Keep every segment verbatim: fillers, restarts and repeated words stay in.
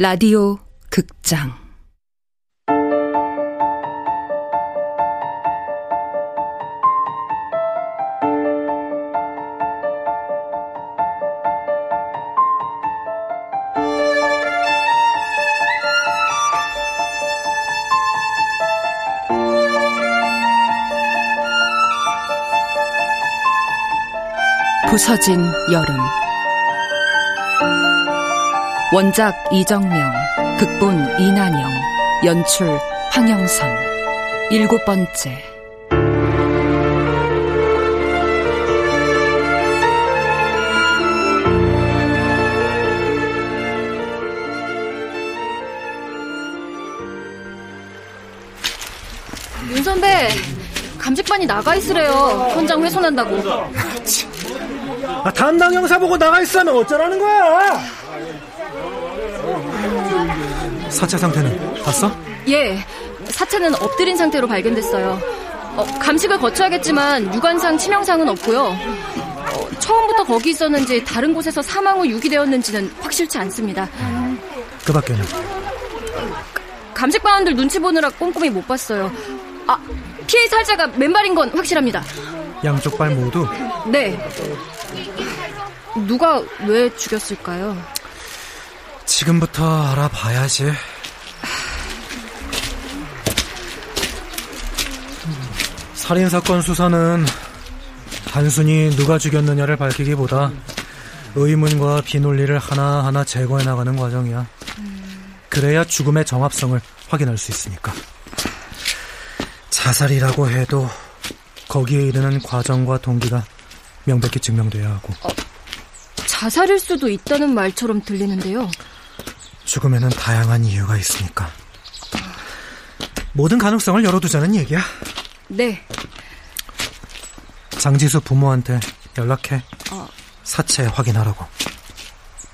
라디오 극장 부서진 여름 원작 이정명, 극본 이난영, 연출 황영선. 일곱 번째. 윤선배, 감직반이 나가 있으래요. 현장 훼손한다고. 아, 담당 형사 보고 나가 있으라면 어쩌라는 거야? 사체 상태는 봤어? 예, 사체는 엎드린 상태로 발견됐어요. 어, 감식을 거쳐야겠지만 유관상, 치명상은 없고요. 어, 처음부터 거기 있었는지 다른 곳에서 사망 후 유기되었는지는 확실치 않습니다. 음, 그 밖에는? 감식반원들 눈치 보느라 꼼꼼히 못 봤어요. 아, 피해 살자가 맨발인 건 확실합니다. 양쪽 발 모두? 네. 누가 왜 죽였을까요? 지금부터 알아봐야지. 살인사건 수사는 단순히 누가 죽였느냐를 밝히기보다 의문과 비논리를 하나하나 제거해 나가는 과정이야. 그래야 죽음의 정합성을 확인할 수 있으니까. 자살이라고 해도 거기에 이르는 과정과 동기가 명백히 증명돼야 하고. 어, 자살일 수도 있다는 말처럼 들리는데요. 죽음에는 다양한 이유가 있으니까 모든 가능성을 열어두자는 얘기야. 네. 장지수 부모한테 연락해. 어. 사체 확인하라고.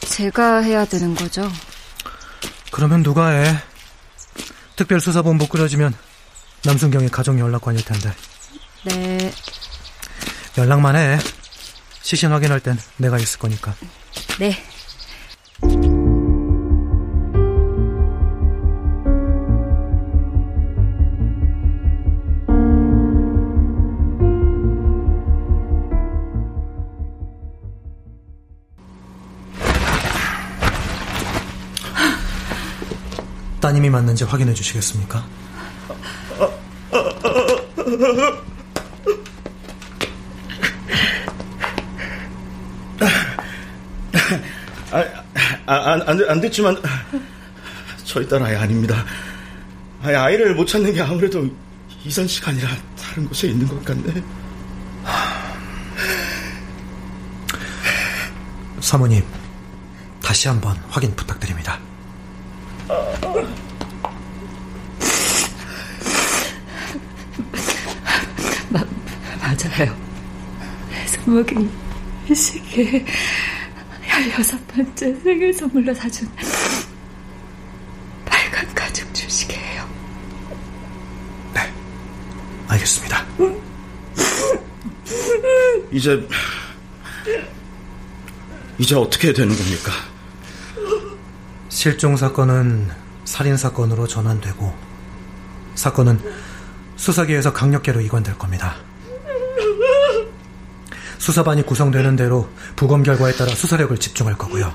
제가 해야 되는 거죠? 그러면 누가 해? 특별수사본부 꾸려지면 남순경의 가족 연락관일 텐데. 네. 연락만 해. 시신 확인할 땐 내가 있을 거니까. 네. 따님이 맞는지 확인해 주시겠습니까? 안, 안 됐지만 저희 딸 아이 아닙니다. 아이, 아이를 못 찾는 게 아무래도 이산시가 아니라 다른 곳에 있는 것 같네. 사모님, 다시 한번 확인 부탁드립니다. 마, 맞아요. 손목이 이 시기에 여섯 번째 생일 선물로 사준 빨간 가죽 주시게요. 네, 알겠습니다. 이제 이제 어떻게 되는 겁니까? 실종 사건은 살인 사건으로 전환되고 사건은 수사기에서 강력계로 이관될 겁니다. 수사반이 구성되는 대로 부검 결과에 따라 수사력을 집중할 거고요.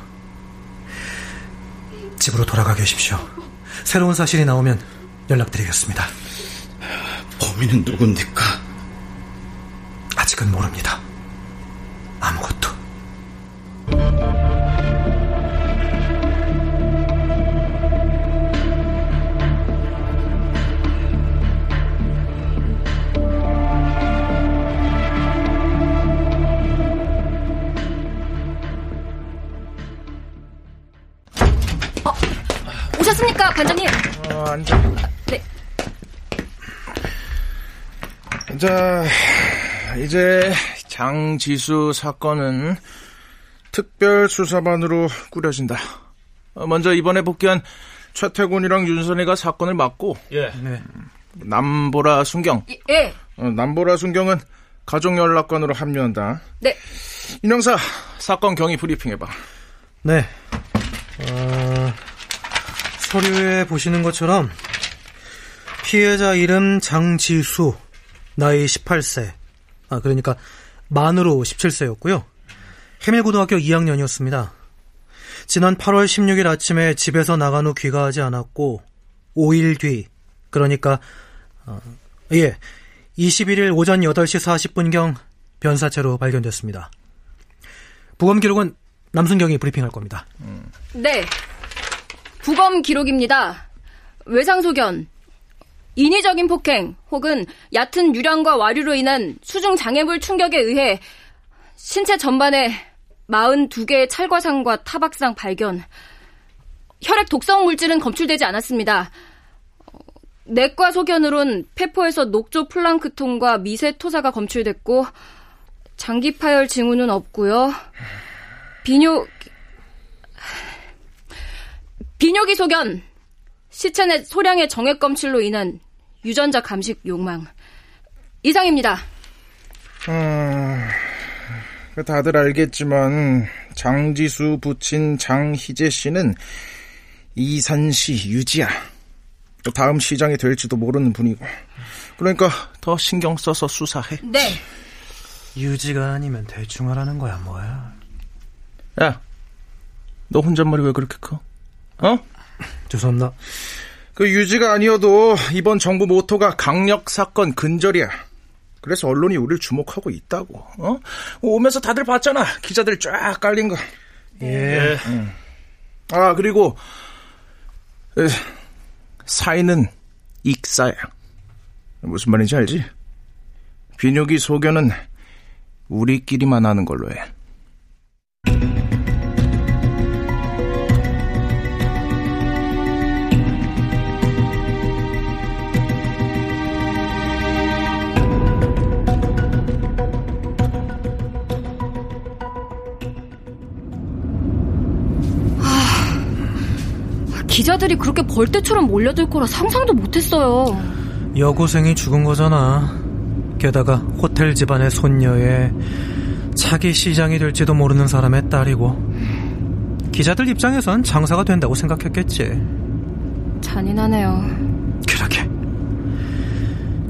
집으로 돌아가 계십시오. 새로운 사실이 나오면 연락드리겠습니다. 범인은 누굽니까? 아직은 모릅니다. 아무것도. 오셨습니까, 반장님? 어, 앉아. 아, 네. 자, 이제 장지수 사건은 특별수사반으로 꾸려진다. 먼저 이번에 복귀한 최태곤이랑 윤선이가 사건을 맡고, 예. 네. 남보라 순경. 예. 남보라 순경은 가족연락관으로 합류한다. 네. 윤영사, 사건 경위 브리핑해봐. 네. 어... 서류에 보시는 것처럼 피해자 이름 장지수, 나이 열여덟 세, 아 그러니까 만으로 열일곱 세였고요. 해밀고등학교 이 학년이었습니다. 지난 팔월 십육일 아침에 집에서 나간 후 귀가하지 않았고 오 일 뒤, 그러니까 어, 예, 이십일일 오전 여덟 시 사십 분경 변사체로 발견됐습니다. 부검 기록은 남순경이 브리핑할 겁니다. 음. 네, 부검 기록입니다. 외상소견, 인위적인 폭행 혹은 얕은 유량과 와류로 인한 수중 장애물 충격에 의해 신체 전반에 사십이 개의 찰과상과 타박상 발견. 혈액 독성 물질은 검출되지 않았습니다. 내과 소견으론 폐포에서 녹조 플랑크톤과 미세 토사가 검출됐고 장기 파열 징후는 없고요. 비뇨... 비뇨기 소견, 시체 내 소량의 정액 검출로 인한 유전자 감식 욕망. 이상입니다. 음... 다들 알겠지만 장지수 부친 장희재 씨는 이산시 유지야, 다음 시장이 될지도 모르는 분이고, 그러니까 더 신경 써서 수사해. 네. 유지가 아니면 대충 하라는 거야 뭐야. 야, 너 혼잣말이 왜 그렇게 커? 어? 죄송합니다. 그 유지가 아니어도 이번 정부 모토가 강력 사건 근절이야. 그래서 언론이 우리를 주목하고 있다고. 어? 오면서 다들 봤잖아, 기자들 쫙 깔린 거. 예. 응. 아, 그리고 에, 사인은 익사야. 무슨 말인지 알지? 비뇨기 소견은 우리끼리만 하는 걸로 해. 기자들이 그렇게 벌떼처럼 몰려들 거라 상상도 못했어요. 여고생이 죽은 거잖아. 게다가 호텔 집안의 손녀의 차기 시장이 될지도 모르는 사람의 딸이고, 기자들 입장에선 장사가 된다고 생각했겠지. 잔인하네요. 그러게.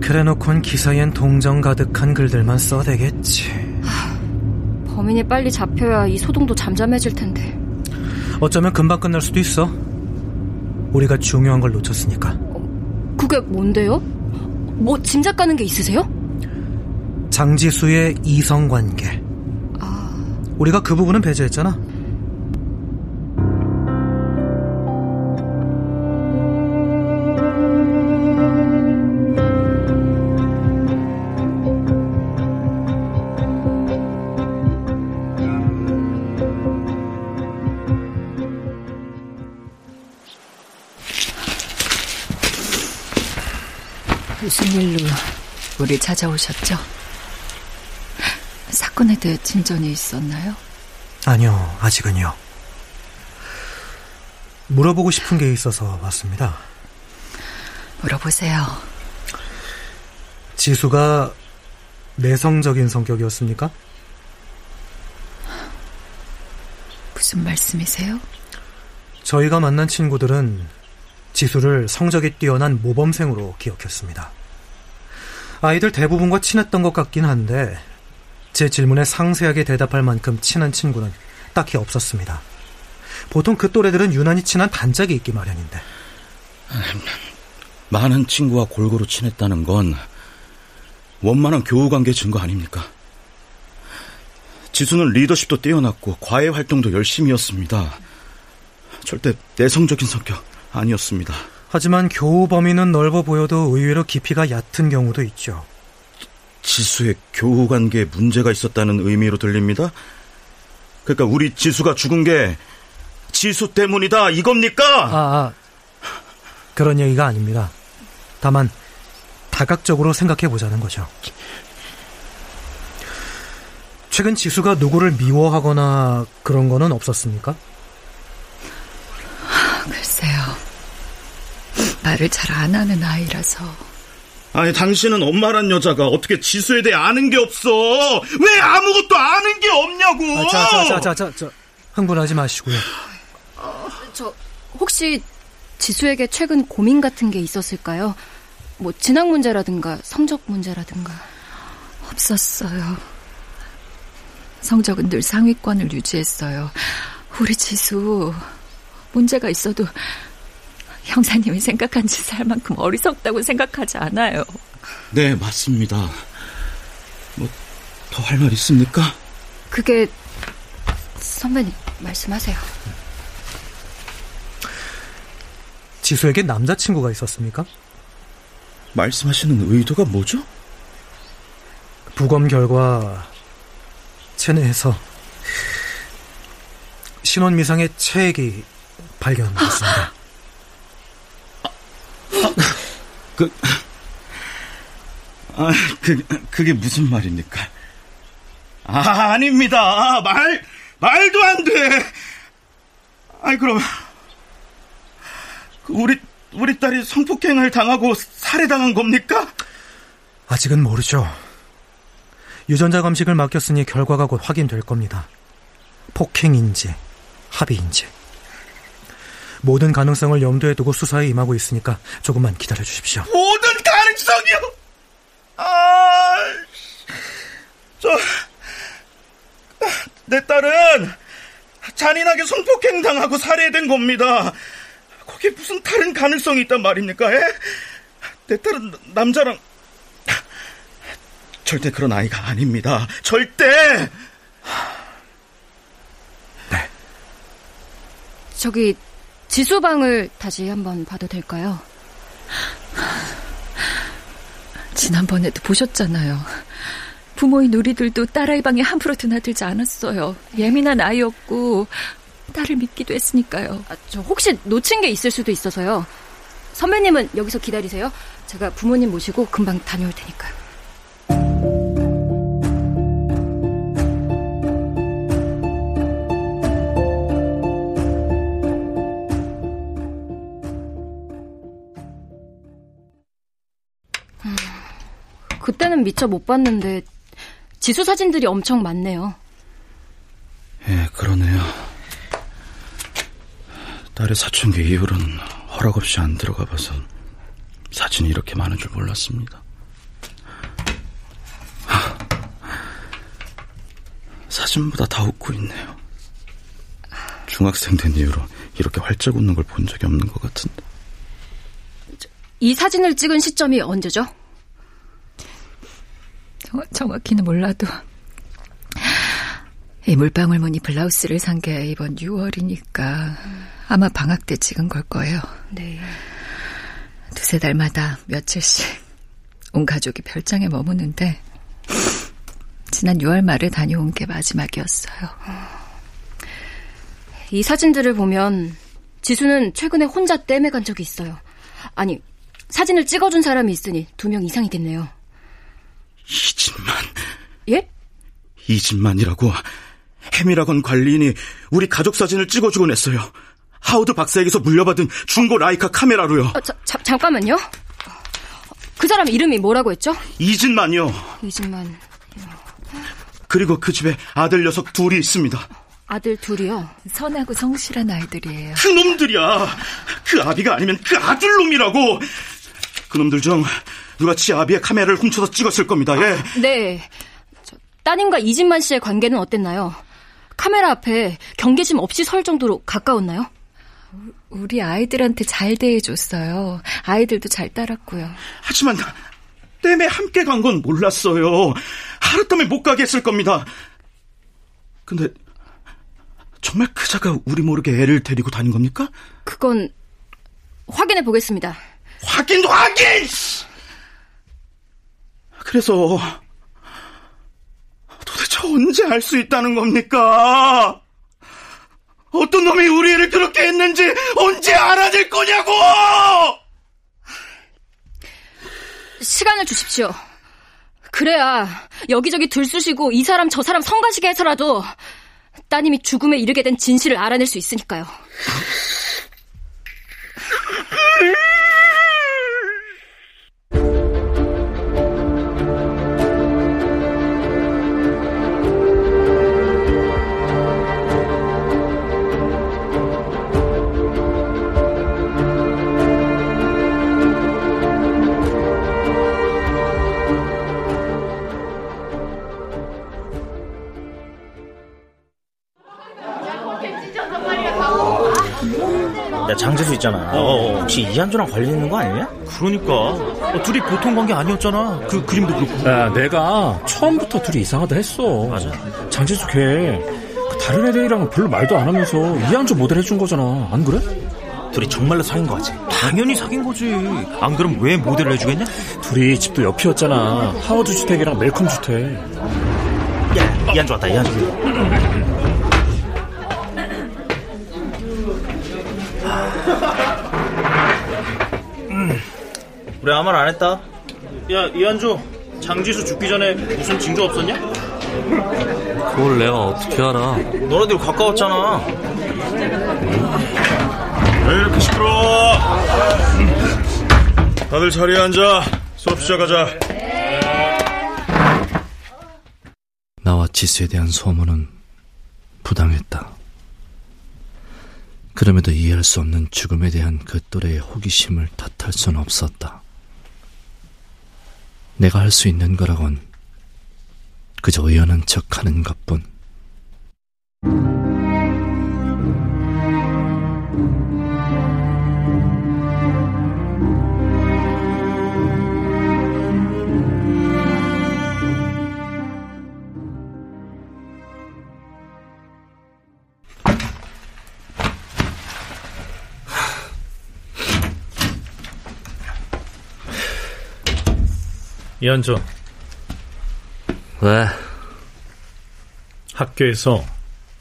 그래놓고는 기사엔 동정 가득한 글들만 써대겠지. 하, 범인이 빨리 잡혀야 이 소동도 잠잠해질 텐데. 어쩌면 금방 끝날 수도 있어. 우리가 중요한 걸 놓쳤으니까. 그게 뭔데요? 뭐 짐작가는 게 있으세요? 장지수의 이성관계. 아... 우리가 그 부분은 배제했잖아. 무슨 일로 우리 찾아오셨죠? 사건에 대해 진전이 있었나요? 아니요, 아직은요. 물어보고 싶은 게 있어서 왔습니다. 물어보세요. 지수가 내성적인 성격이었습니까? 무슨 말씀이세요? 저희가 만난 친구들은 지수를 성적이 뛰어난 모범생으로 기억했습니다. 아이들 대부분과 친했던 것 같긴 한데 제 질문에 상세하게 대답할 만큼 친한 친구는 딱히 없었습니다. 보통 그 또래들은 유난히 친한 단짝이 있기 마련인데. 많은 친구와 골고루 친했다는 건 원만한 교우관계 증거 아닙니까? 지수는 리더십도 뛰어났고 과외 활동도 열심히 했습니다. 절대 내성적인 성격 아니었습니다. 하지만 교우 범위는 넓어 보여도 의외로 깊이가 얕은 경우도 있죠. 지수의 교우관계에 문제가 있었다는 의미로 들립니다. 그러니까 우리 지수가 죽은 게 지수 때문이다, 이겁니까? 아, 아, 그런 얘기가 아닙니다. 다만 다각적으로 생각해보자는 거죠. 최근 지수가 누구를 미워하거나 그런 거는 없었습니까? 글쎄요, 말을 잘 안 하는 아이라서. 아니, 당신은 엄마란 여자가 어떻게 지수에 대해 아는 게 없어? 왜 아무것도 아는 게 없냐고. 자자자자자, 아, 흥분하지 마시고요. 어, 저 혹시 지수에게 최근 고민 같은 게 있었을까요? 뭐 진학 문제라든가 성적 문제라든가. 없었어요. 성적은 늘 상위권을 유지했어요. 우리 지수 문제가 있어도 형사님이 생각한 짓을 할 만큼 어리석다고 생각하지 않아요. 네, 맞습니다. 뭐 더 할 말 있습니까? 그게 선배님 말씀하세요. 지수에게 남자친구가 있었습니까? 말씀하시는 의도가 뭐죠? 부검 결과 체내에서 신원 미상의 체액이 발견됐습니다. 아, 아, 그, 아, 그, 그게 무슨 말입니까? 아, 아닙니다. 아, 말, 말도 안 돼. 아니, 그럼 우리, 우리 딸이 성폭행을 당하고 살해당한 겁니까? 아직은 모르죠. 유전자 감식을 맡겼으니 결과가 곧 확인될 겁니다. 폭행인지 합의인지 모든 가능성을 염두에 두고 수사에 임하고 있으니까 조금만 기다려 주십시오. 모든 가능성이요? 아, 저, 내 딸은 잔인하게 성폭행 당하고 살해된 겁니다. 거기에 무슨 다른 가능성이 있단 말입니까? 에? 내 딸은 남자랑 절대 그런 아이가 아닙니다. 절대. 네. 저기 지수방을 다시 한번 봐도 될까요? 지난번에도 보셨잖아요. 부모인 우리들도 딸아이 방에 함부로 드나들지 않았어요. 예민한 아이였고 딸을 믿기도 했으니까요. 아, 저 혹시 놓친 게 있을 수도 있어서요. 선배님은 여기서 기다리세요. 제가 부모님 모시고 금방 다녀올 테니까요. 그때는 미처 못 봤는데 지수 사진들이 엄청 많네요. 예, 그러네요. 딸의 사춘기 이후로는 허락 없이 안 들어가 봐서 사진이 이렇게 많은 줄 몰랐습니다. 하, 사진보다 다 웃고 있네요. 중학생 된 이후로 이렇게 활짝 웃는 걸 본 적이 없는 것 같은데. 이 사진을 찍은 시점이 언제죠? 정확히는 몰라도 이 물방울무늬 블라우스를 산 게 이번 유월이니까 아마 방학 때 찍은 걸 거예요. 네. 두세 달마다 며칠씩 온 가족이 별장에 머무는데 지난 유월 말에 다녀온 게 마지막이었어요. 이 사진들을 보면 지수는 최근에 혼자 땜에 간 적이 있어요. 아니, 사진을 찍어준 사람이 있으니 두 명 이상이겠네요. 이진만. 예? 이진만이라고 해밀학원 관리인이 우리 가족 사진을 찍어주곤 했어요. 하우드 박사에게서 물려받은 중고 라이카 카메라로요. 아, 자, 자, 잠깐만요. 그 사람 이름이 뭐라고 했죠? 이진만이요. 이진만. 그리고 그 집에 아들 녀석 둘이 있습니다. 아들 둘이요? 선하고 성실한 아이들이에요. 그놈들이야. 그 아비가 아니면 그 아들놈이라고. 그놈들 중 누가 지 아비의 카메라를 훔쳐서 찍었을 겁니다. 예. 아, 네. 저, 따님과 이진만 씨의 관계는 어땠나요? 카메라 앞에 경계심 없이 설 정도로 가까웠나요? 우리 아이들한테 잘 대해줬어요. 아이들도 잘 따랐고요. 하지만 땜에 함께 간 건 몰랐어요. 하룻밤에 못 가게 했을 겁니다. 근데 정말 그 자가 우리 모르게 애를 데리고 다닌 겁니까? 그건 확인해 보겠습니다. 확인, 확인! 그래서 도대체 언제 알 수 있다는 겁니까? 어떤 놈이 우리 애를 그렇게 했는지 언제 알아낼 거냐고! 시간을 주십시오. 그래야 여기저기 들쑤시고 이 사람 저 사람 성가시게 해서라도 따님이 죽음에 이르게 된 진실을 알아낼 수 있으니까요. 있잖아. 어, 어. 혹시 이한주랑 관련 있는 거 아니냐? 그러니까 어, 둘이 보통 관계 아니었잖아. 그 그림도 그렇고. 야, 내가 처음부터 둘이 이상하다 했어. 맞아. 장지수 걔 그 다른 애들이랑 별로 말도 안 하면서 이한주 모델 해준 거잖아. 안 그래? 둘이 정말로 사귄 거지. 당연히 사귄 거지. 안 그럼 왜 모델을 해주겠냐? 둘이 집도 옆이었잖아. 하우드 주택이랑 멜컴 주택. 야, 이한주 왔다. 이한주. 우리 아무 말 안 했다. 야, 이한주, 장지수 죽기 전에 무슨 징조 없었냐? 그걸 내가 어떻게 알아? 너네들 가까웠잖아. 왜 이렇게 시끄러워? 다들 자리에 앉아. 수업 시작하자. 나와 지수에 대한 소문은 부당했다. 그럼에도 이해할 수 없는 죽음에 대한 그 또래의 호기심을 탓할 수는 없었다. 내가 할 수 있는 거라곤 그저 의연한 척하는 것뿐. 이한주. 왜? 학교에서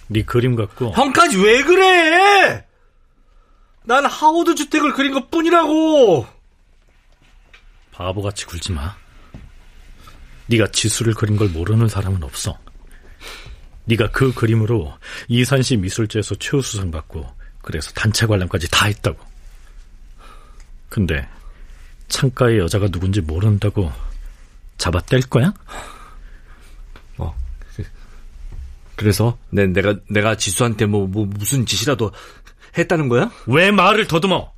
네 그림 갖고. 형까지 왜 그래? 난 하우드 주택을 그린 것 뿐이라고. 바보같이 굴지 마. 네가 지수를 그린 걸 모르는 사람은 없어. 네가 그 그림으로 이산시 미술제에서 최우수상 받고 그래서 단체 관람까지 다 했다고. 근데 창가의 여자가 누군지 모른다고 잡아 뗄 거야? 어. 그래서 내, 내가 내가 지수한테 뭐, 뭐 무슨 짓이라도 했다는 거야? 왜 말을 더듬어?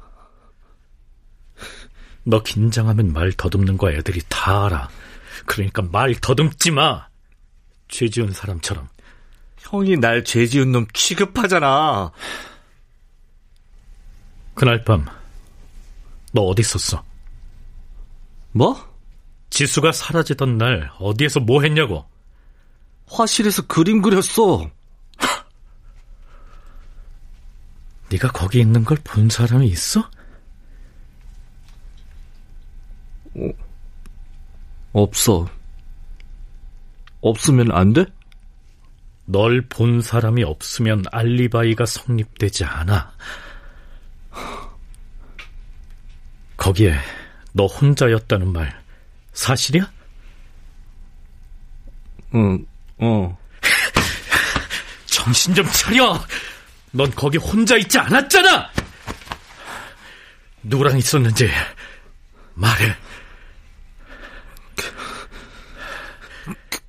너 긴장하면 말 더듬는 거 애들이 다 알아. 그러니까 말 더듬지 마. 죄 지은 사람처럼. 형이 날 죄 지은 놈 취급하잖아. 그날 밤 너 어디 있었어? 뭐? 지수가 사라지던 날 어디에서 뭐 했냐고? 화실에서 그림 그렸어. 네가 거기 있는 걸 본 사람이 있어? 어, 없어. 없으면 안 돼? 널 본 사람이 없으면 알리바이가 성립되지 않아. 거기에 너 혼자였다는 말 사실이야? 응, 어. 정신 좀 차려! 넌 거기 혼자 있지 않았잖아! 누구랑 있었는지 말해.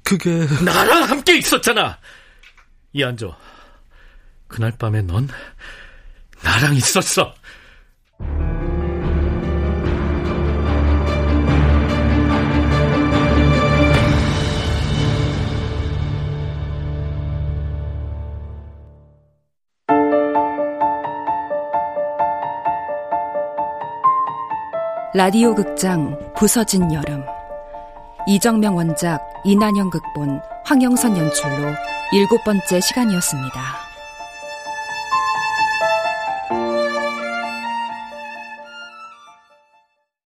그게... 나랑 함께 있었잖아! 이안조, 그날 밤에 넌 나랑 있었어! 라디오 극장 부서진 여름, 이정명 원작, 이난영 극본, 황영선 연출로 일곱 번째 시간이었습니다.